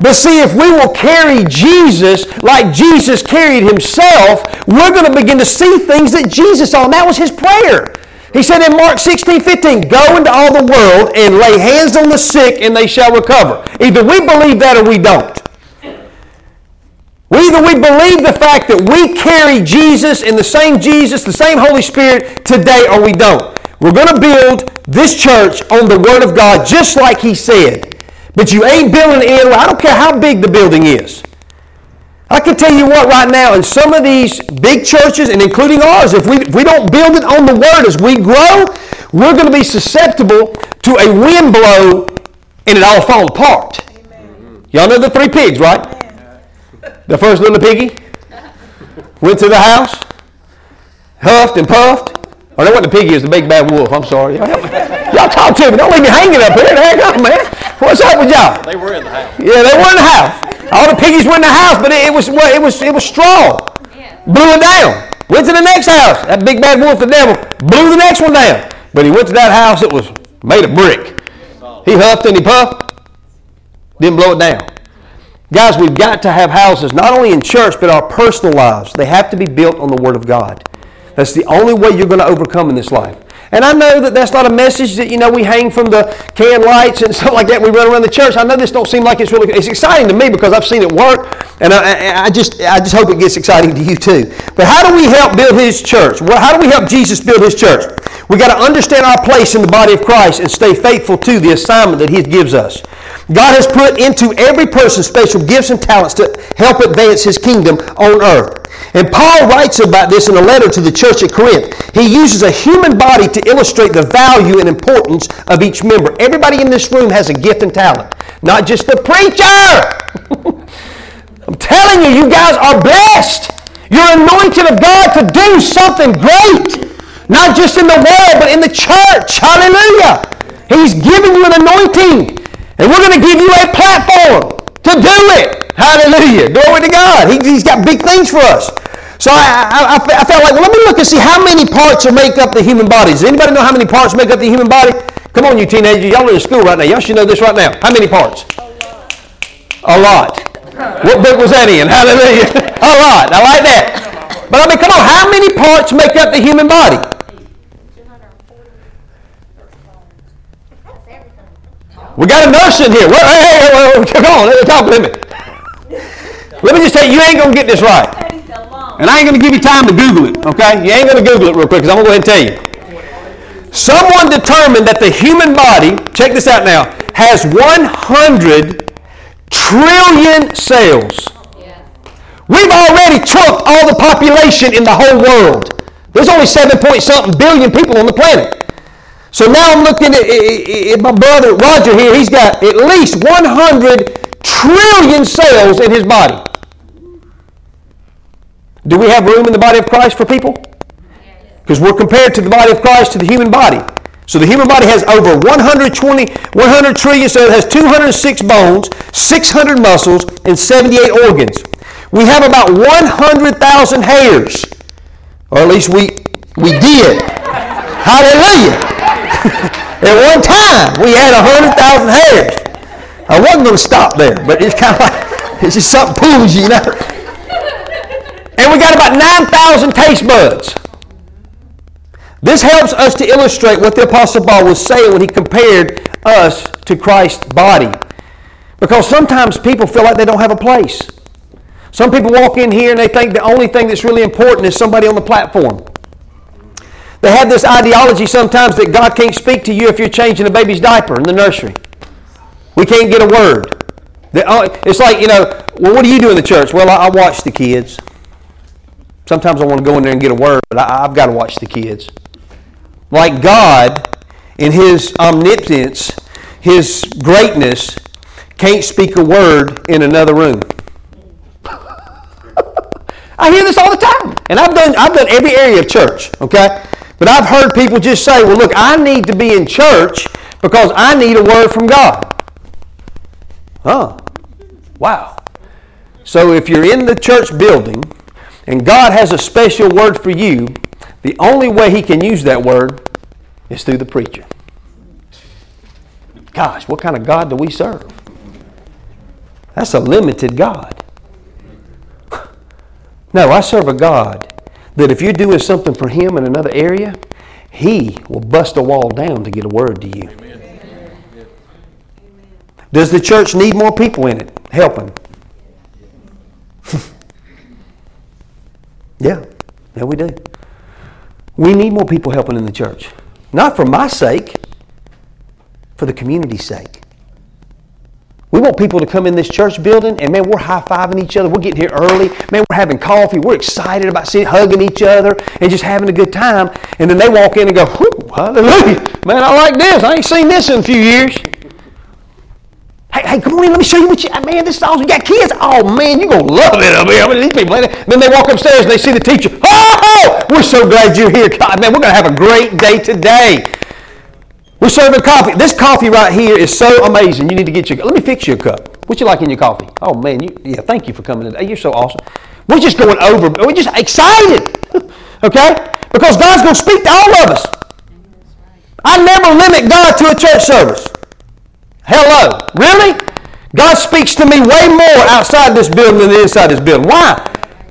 But see, if we will carry Jesus like Jesus carried Himself, we're going to begin to see things that Jesus saw, and that was His prayer. He said in Mark 16:15, "Go into all the world and lay hands on the sick, and they shall recover." Either we believe that or we don't. Either we believe the fact that we carry Jesus, the same Holy Spirit today, or we don't. We're going to build this church on the Word of God just like He said. But you ain't building it anywhere. I don't care how big the building is. I can tell you what right now, in some of these big churches, and including ours, if we don't build it on the Word as we grow, we're going to be susceptible to a wind blow and it all fall apart. Amen. Y'all know the three pigs, right? The first little piggy went to the house, huffed and puffed. Oh, that wasn't the piggy, it was the big bad wolf. I'm sorry. Y'all talk to me. Don't leave me hanging up here. Hang on, man. What's up with y'all? They were in the house. Yeah, they were in the house. All the piggies were in the house, but it was straw. Yeah. Blew it down. Went to the next house. That big bad wolf, the devil, blew the next one down. But he went to that house that was made of brick. He huffed and he puffed. Didn't blow it down. Guys, we've got to have houses, not only in church, but our personal lives. They have to be built on the Word of God. That's the only way you're going to overcome in this life. And I know that that's not a message that, we hang from the can lights and stuff like that. We run around the church. I know this don't seem like it's really... It's exciting to me because I've seen it work, and I just hope it gets exciting to you too. But how do we help build His church? Well, how do we help Jesus build His church? We've got to understand our place in the body of Christ and stay faithful to the assignment that He gives us. God has put into every person special gifts and talents to help advance His kingdom on earth. And Paul writes about this in a letter to the church at Corinth. He uses a human body to illustrate the value and importance of each member. Everybody in this room has a gift and talent, not just the preacher. I'm telling you, you guys are blessed. You're anointed of God to do something great, not just in the world, but in the church. Hallelujah. He's giving you an anointing. And we're going to give you a platform to do it. Hallelujah. Glory to God. He's got big things for us. So I felt like, let me look and see how many parts make up the human body. Does anybody know how many parts make up the human body? Come on, you teenagers. Y'all are in school right now. Y'all should know this right now. How many parts? A lot. What book was that in? Hallelujah. A lot. I like that. But I mean, come on. How many parts make up the human body? We got a nurse in here. Hey, come on, let me talk to me. Let me just tell you, you ain't going to get this right. And I ain't going to give you time to Google it, okay? You ain't going to Google it real quick because I'm going to go ahead and tell you. Someone determined that the human body, check this out now, has 100 trillion cells. We've already trumped all the population in the whole world. There's only 7-point-something billion people on the planet. So now I'm looking at my brother Roger here. He's got at least 100 trillion cells in his body. Do we have room in the body of Christ for people? Because we're compared to the body of Christ to the human body. So the human body has over 100 trillion cells. It has 206 bones, 600 muscles, and 78 organs. We have about 100,000 hairs. Or at least we did. Hallelujah. At one time, we had 100,000 hairs. I wasn't going to stop there, but it's kind of like, it's just something bougie, you know. And we got about 9,000 taste buds. This helps us to illustrate what the Apostle Paul was saying when he compared us to Christ's body. Because sometimes people feel like they don't have a place. Some people walk in here and they think the only thing that's really important is somebody on the platform. They have this ideology sometimes that God can't speak to you if you're changing a baby's diaper in the nursery. We can't get a word. It's like, well, what do you do in the church? Well, I watch the kids. Sometimes I want to go in there and get a word, but I've got to watch the kids. Like God, in His omnipotence, His greatness, can't speak a word in another room. I hear this all the time. And I've done every area of church, okay? But I've heard people just say, well, look, I need to be in church because I need a word from God. Oh, wow. So if you're in the church building and God has a special word for you, the only way He can use that word is through the preacher. Gosh, what kind of God do we serve? That's a limited God. No, I serve a God that if you're doing something for Him in another area, He will bust a wall down to get a word to you. Amen. Does the church need more people in it? Helping. Yeah, we do. We need more people helping in the church. Not for my sake, for the community's sake. We want people to come in this church building and, man, we're high-fiving each other. We're getting here early. Man, we're having coffee. We're excited about hugging each other and just having a good time. And then they walk in and go, whew, hallelujah. Man, I like this. I ain't seen this in a few years. Hey, come on in, let me show you what you... Man, this is awesome. You got kids? Oh, man, you're going to love it. These people. Then they walk upstairs and they see the teacher. Oh, we're so glad you're here. God, man, we're going to have a great day today. We're serving coffee. This coffee right here is so amazing. You need to get your... Let me fix you a cup. What you like in your coffee? Oh, man, yeah, thank you for coming today. You're so awesome. We're just going over... We're just excited, okay? Because God's going to speak to all of us. I never limit God to a church service. Hello. Really? God speaks to me way more outside this building than inside this building. Why?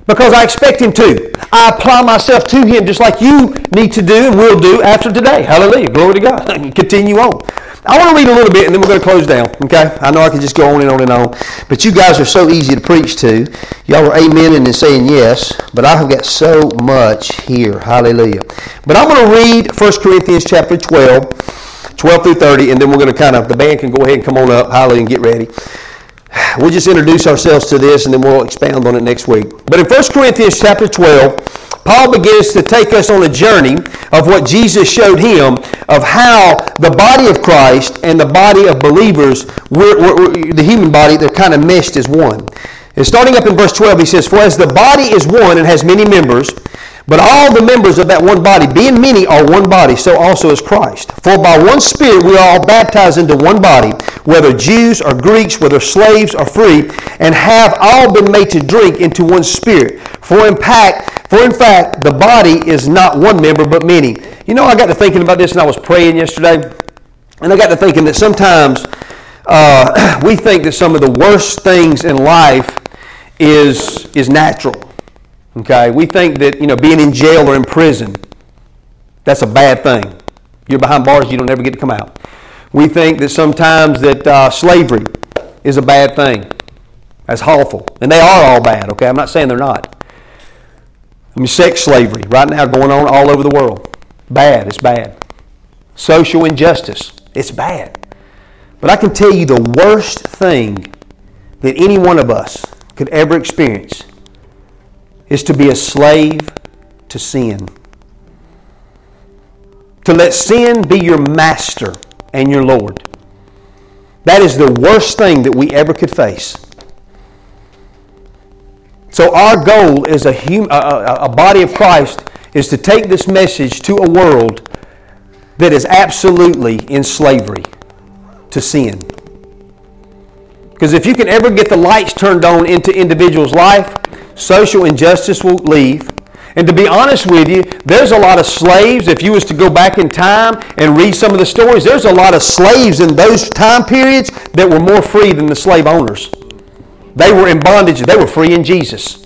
Because I expect Him to. I apply myself to Him just like you need to do and will do after today. Hallelujah. Glory to God. Continue on. I want to read a little bit and then we're going to close down. Okay? I know I can just go on and on and on. But you guys are so easy to preach to. Y'all are amening and saying yes. But I have got so much here. Hallelujah. But I'm going to read 1 Corinthians chapter 12 through 30, and then we're going to the band can go ahead and come on up, hallelujah, and get ready. We'll just introduce ourselves to this, and then we'll expound on it next week. But in 1 Corinthians chapter 12, Paul begins to take us on a journey of what Jesus showed him of how the body of Christ and the body of believers, the human body, they're kind of meshed as one. And starting up in verse 12, he says, "For as the body is one and has many members, but all the members of that one body, being many, are one body, so also is Christ. For by one Spirit we are all baptized into one body, whether Jews or Greeks, whether slaves or free, and have all been made to drink into one Spirit. For in fact, the body is not one member, but many." I got to thinking about this, and I was praying yesterday, and I got to thinking that sometimes we think that some of the worst things in life is natural. Okay, we think that, being in jail or in prison, that's a bad thing. You're behind bars, you don't ever get to come out. We think that sometimes that slavery is a bad thing. That's awful. And they are all bad, okay? I'm not saying they're not. Sex slavery right now going on all over the world. Bad, it's bad. Social injustice, it's bad. But I can tell you the worst thing that any one of us could ever experience is to be a slave to sin. To let sin be your master and your Lord. That is the worst thing that we ever could face. So our goal as a body of Christ is to take this message to a world that is absolutely in slavery to sin. Because if you can ever get the lights turned on into individuals' life, social injustice will leave. And to be honest with you, there's a lot of slaves. If you was to go back in time and read some of the stories, there's a lot of slaves in those time periods that were more free than the slave owners. They were in bondage. They were free in Jesus.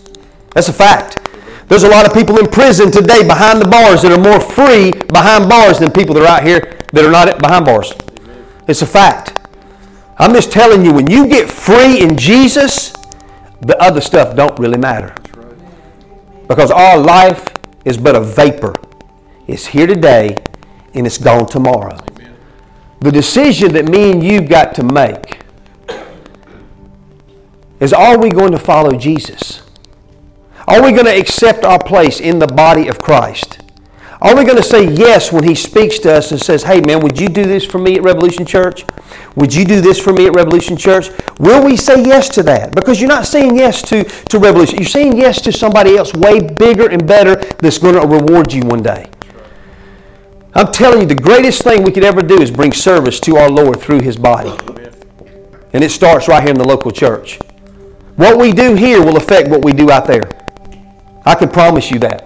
That's a fact. There's a lot of people in prison today behind the bars that are more free behind bars than people that are out here that are not behind bars. It's a fact. I'm just telling you, when you get free in Jesus, the other stuff don't really matter. Because our life is but a vapor. It's here today and it's gone tomorrow. Amen. The decision that me and you've got to make is, are we going to follow Jesus? Are we going to accept our place in the body of Christ? Are we going to say yes when He speaks to us and says, hey man, would you do this for me at Revolution Church? Would you do this for me at Revolution Church? Will we say yes to that? Because you're not saying yes to Revolution. You're saying yes to somebody else way bigger and better that's going to reward you one day. I'm telling you, the greatest thing we could ever do is bring service to our Lord through His body. And it starts right here in the local church. What we do here will affect what we do out there. I can promise you that.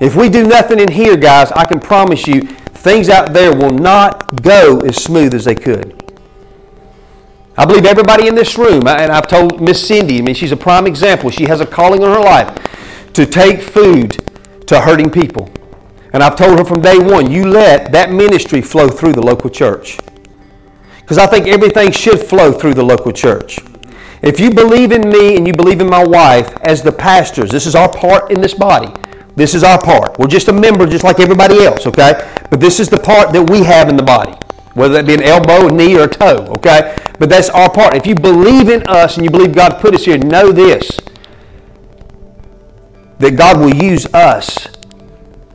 If we do nothing in here, guys, I can promise you things out there will not go as smooth as they could. I believe everybody in this room, and I've told Miss Cindy, I mean, she's a prime example. She has a calling in her life to take food to hurting people. And I've told her from day one, you let that ministry flow through the local church. Because I think everything should flow through the local church. If you believe in me and you believe in my wife as the pastors, this is our part in this body. This is our part. We're just a member just like everybody else, okay? But this is the part that we have in the body, whether that be an elbow, a knee, or a toe, okay? But that's our part. If you believe in us and you believe God put us here, know this, that God will use us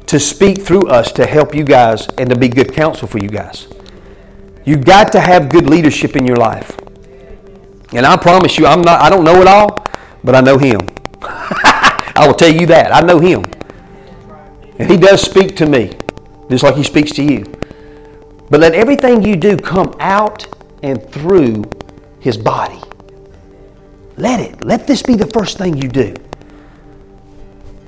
to speak through us to help you guys and to be good counsel for you guys. You've got to have good leadership in your life. And I promise you, I don't know it all, but I know Him. I will tell you that. I know Him. And He does speak to me, just like He speaks to you. But let everything you do come out and through His body. Let this be the first thing you do.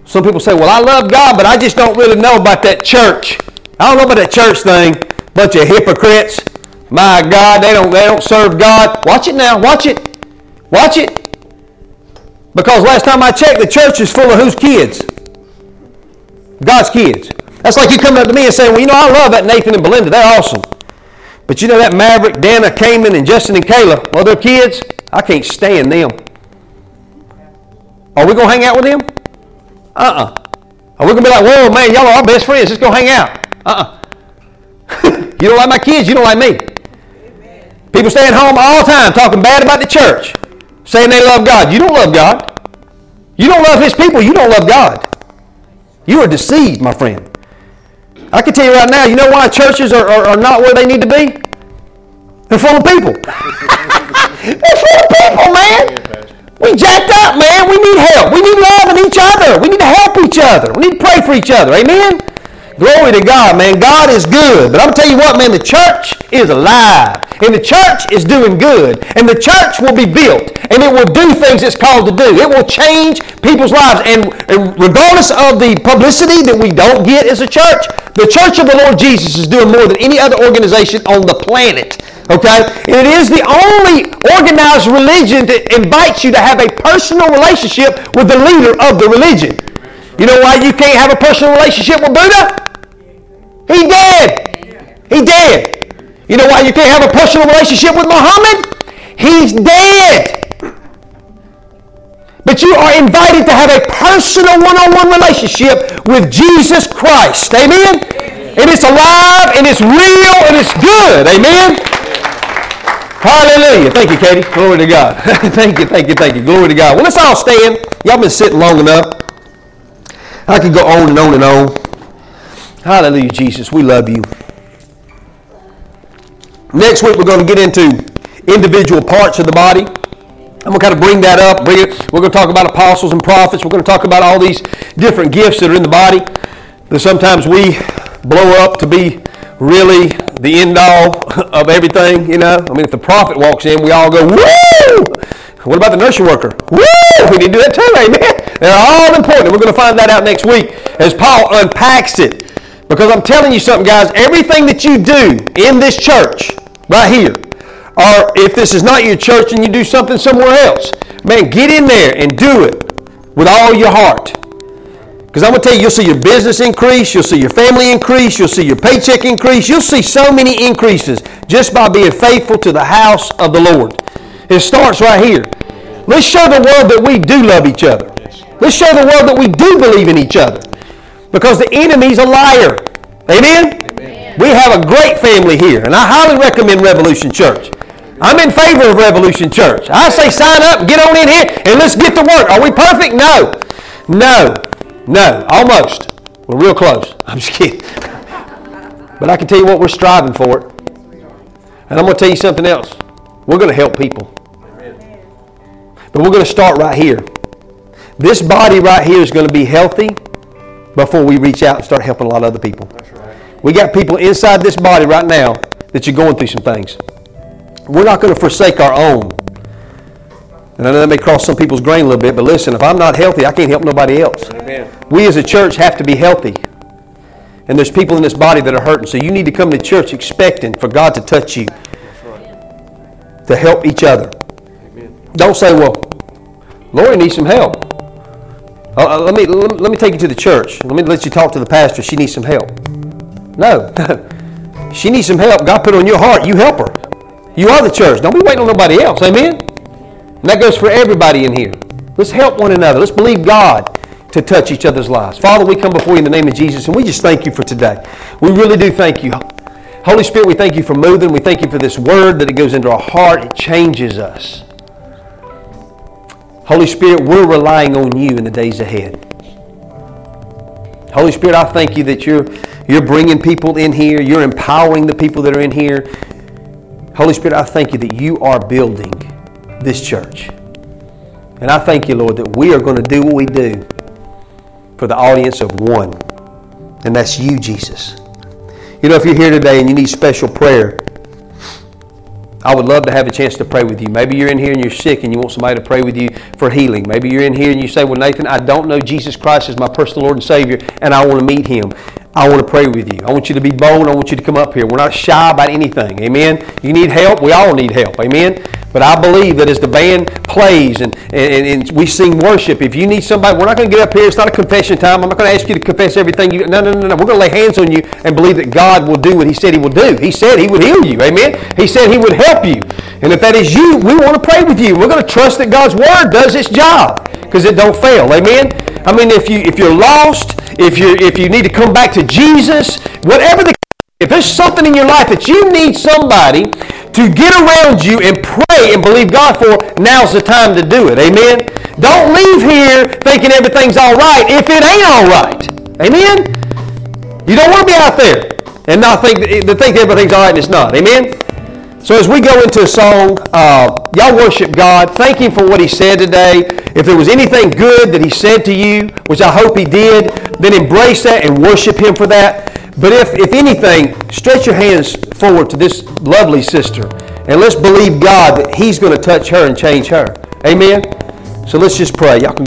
Some people say, well, I love God, but I just don't really know about that church. I don't know about that church thing. Bunch of hypocrites. My God, they don't serve God. Watch it now. Watch it. Watch it. Because last time I checked, the church is full of whose kids? God's kids. That's like you coming up to me and saying, well, you know, I love that Nathan and Belinda. They're awesome. But you know that Maverick, Dana, Cayman, and Justin and Kayla, well, their kids, I can't stand them. Are we going to hang out with them? Uh-uh. Are we going to be like, whoa, man, y'all are our best friends. Let's go hang out. Uh-uh. You don't like my kids, you don't like me. Amen. People staying home all the time talking bad about the church, saying they love God. You don't love God. You don't love His people. You don't love God. You are deceived, my friend. I can tell you right now, you know why churches are not where they need to be? They're full of people. They're full of people, man. We jacked up, man. We need help. We need love in each other. We need to help each other. We need to pray for each other. Amen? Glory to God, man. God is good. But I'm telling you what, man, the church is alive. And the church is doing good. And the church will be built. And it will do things it's called to do. It will change people's lives. And regardless of the publicity that we don't get as a church, the Church of the Lord Jesus is doing more than any other organization on the planet. Okay? And it is the only organized religion that invites you to have a personal relationship with the leader of the religion. You know why you can't have a personal relationship with Buddha? He dead. He dead. You know why you can't have a personal relationship with Muhammad? He's dead. But you are invited to have a personal one-on-one relationship with Jesus Christ. Amen? Amen. And it's alive, and it's real, and it's good. Amen? Amen. Hallelujah. Thank you, Katie. Glory to God. Thank you. Glory to God. Well, let's all stand. Y'all been sitting long enough. I could go on and on and on. Hallelujah, Jesus. We love you. Next week, we're going to get into individual parts of the body. I'm going to kind of bring that up. We're going to talk about apostles and prophets. We're going to talk about all these different gifts that are in the body that sometimes we blow up to be really the end all of everything, you know. I mean, if the prophet walks in, we all go, woo! What about the nursery worker? Woo! We need to do that too, amen? They're all important. We're going to find that out next week as Paul unpacks it. Because I'm telling you something, guys, everything that you do in this church right here, or if this is not your church and you do something somewhere else, man, get in there and do it with all your heart. Because I'm going to tell you, you'll see your business increase, you'll see your family increase, you'll see your paycheck increase, you'll see so many increases just by being faithful to the house of the Lord. It starts right here. Let's show the world that we do love each other. Let's show the world that we do believe in each other. Because the enemy's a liar. Amen? Amen. We have a great family here. And I highly recommend Revolution Church. I'm in favor of Revolution Church. I say sign up, get on in here, and let's get to work. Are we perfect? No. No. No. Almost. We're real close. I'm just kidding. But I can tell you what, we're striving for it. And I'm going to tell you something else. We're going to help people. Amen. But we're going to start right here. This body right here is going to be healthy before we reach out and start helping a lot of other people. That's right. We got people inside this body right now that you're going through some things. We're not going to forsake our own. And I know that may cross some people's grain a little bit, but listen, if I'm not healthy, I can't help nobody else. Amen. We as a church have to be healthy. And there's people in this body that are hurting. So you need to come to church expecting for God to touch you. That's right. To help each other. Amen. Don't say, well, Lori needs some help. Let me take you to the church. Let me let you talk to the pastor. She needs some help. No. She needs some help. God put it on your heart. You help her. You are the church. Don't be waiting on nobody else. Amen? And that goes for everybody in here. Let's help one another. Let's believe God to touch each other's lives. Father, we come before you in the name of Jesus, and we just thank you for today. We really do thank you. Holy Spirit, we thank you for moving. We thank you for this word that it goes into our heart. It changes us. Holy Spirit, we're relying on you in the days ahead. Holy Spirit, I thank you that you're bringing people in here. You're empowering the people that are in here. Holy Spirit, I thank you that you are building this church. And I thank you, Lord, that we are going to do what we do for the audience of one. And that's you, Jesus. You know, if you're here today and you need special prayer, I would love to have a chance to pray with you. Maybe you're in here and you're sick and you want somebody to pray with you for healing. Maybe you're in here and you say, well, Nathan, I don't know Jesus Christ as my personal Lord and Savior, and I want to meet him. I want to pray with you. I want you to be bold. I want you to come up here. We're not shy about anything. Amen? You need help? We all need help. Amen? But I believe that as the band plays and we sing worship, if you need somebody, we're not going to get up here. It's not a confession time. I'm not going to ask you to confess everything. No. We're going to lay hands on you and believe that God will do what he said he will do. He said he would heal you. Amen? He said he would help you. And if that is you, we want to pray with you. We're going to trust that God's word does its job because it don't fail. Amen? I mean, if you're lost, if you need to come back to Jesus, whatever the case, if there's something in your life that you need somebody to get around you and pray and believe God for, now's the time to do it. Amen? Don't leave here thinking everything's all right if it ain't all right. Amen? You don't want to be out there and not think everything's all right and it's not. Amen? So as we go into a song, y'all worship God. Thank him for what he said today. If there was anything good that he said to you, which I hope he did, then embrace that and worship him for that. But if anything, stretch your hands forward to this lovely sister. And let's believe God that he's going to touch her and change her. Amen? So let's just pray. Y'all can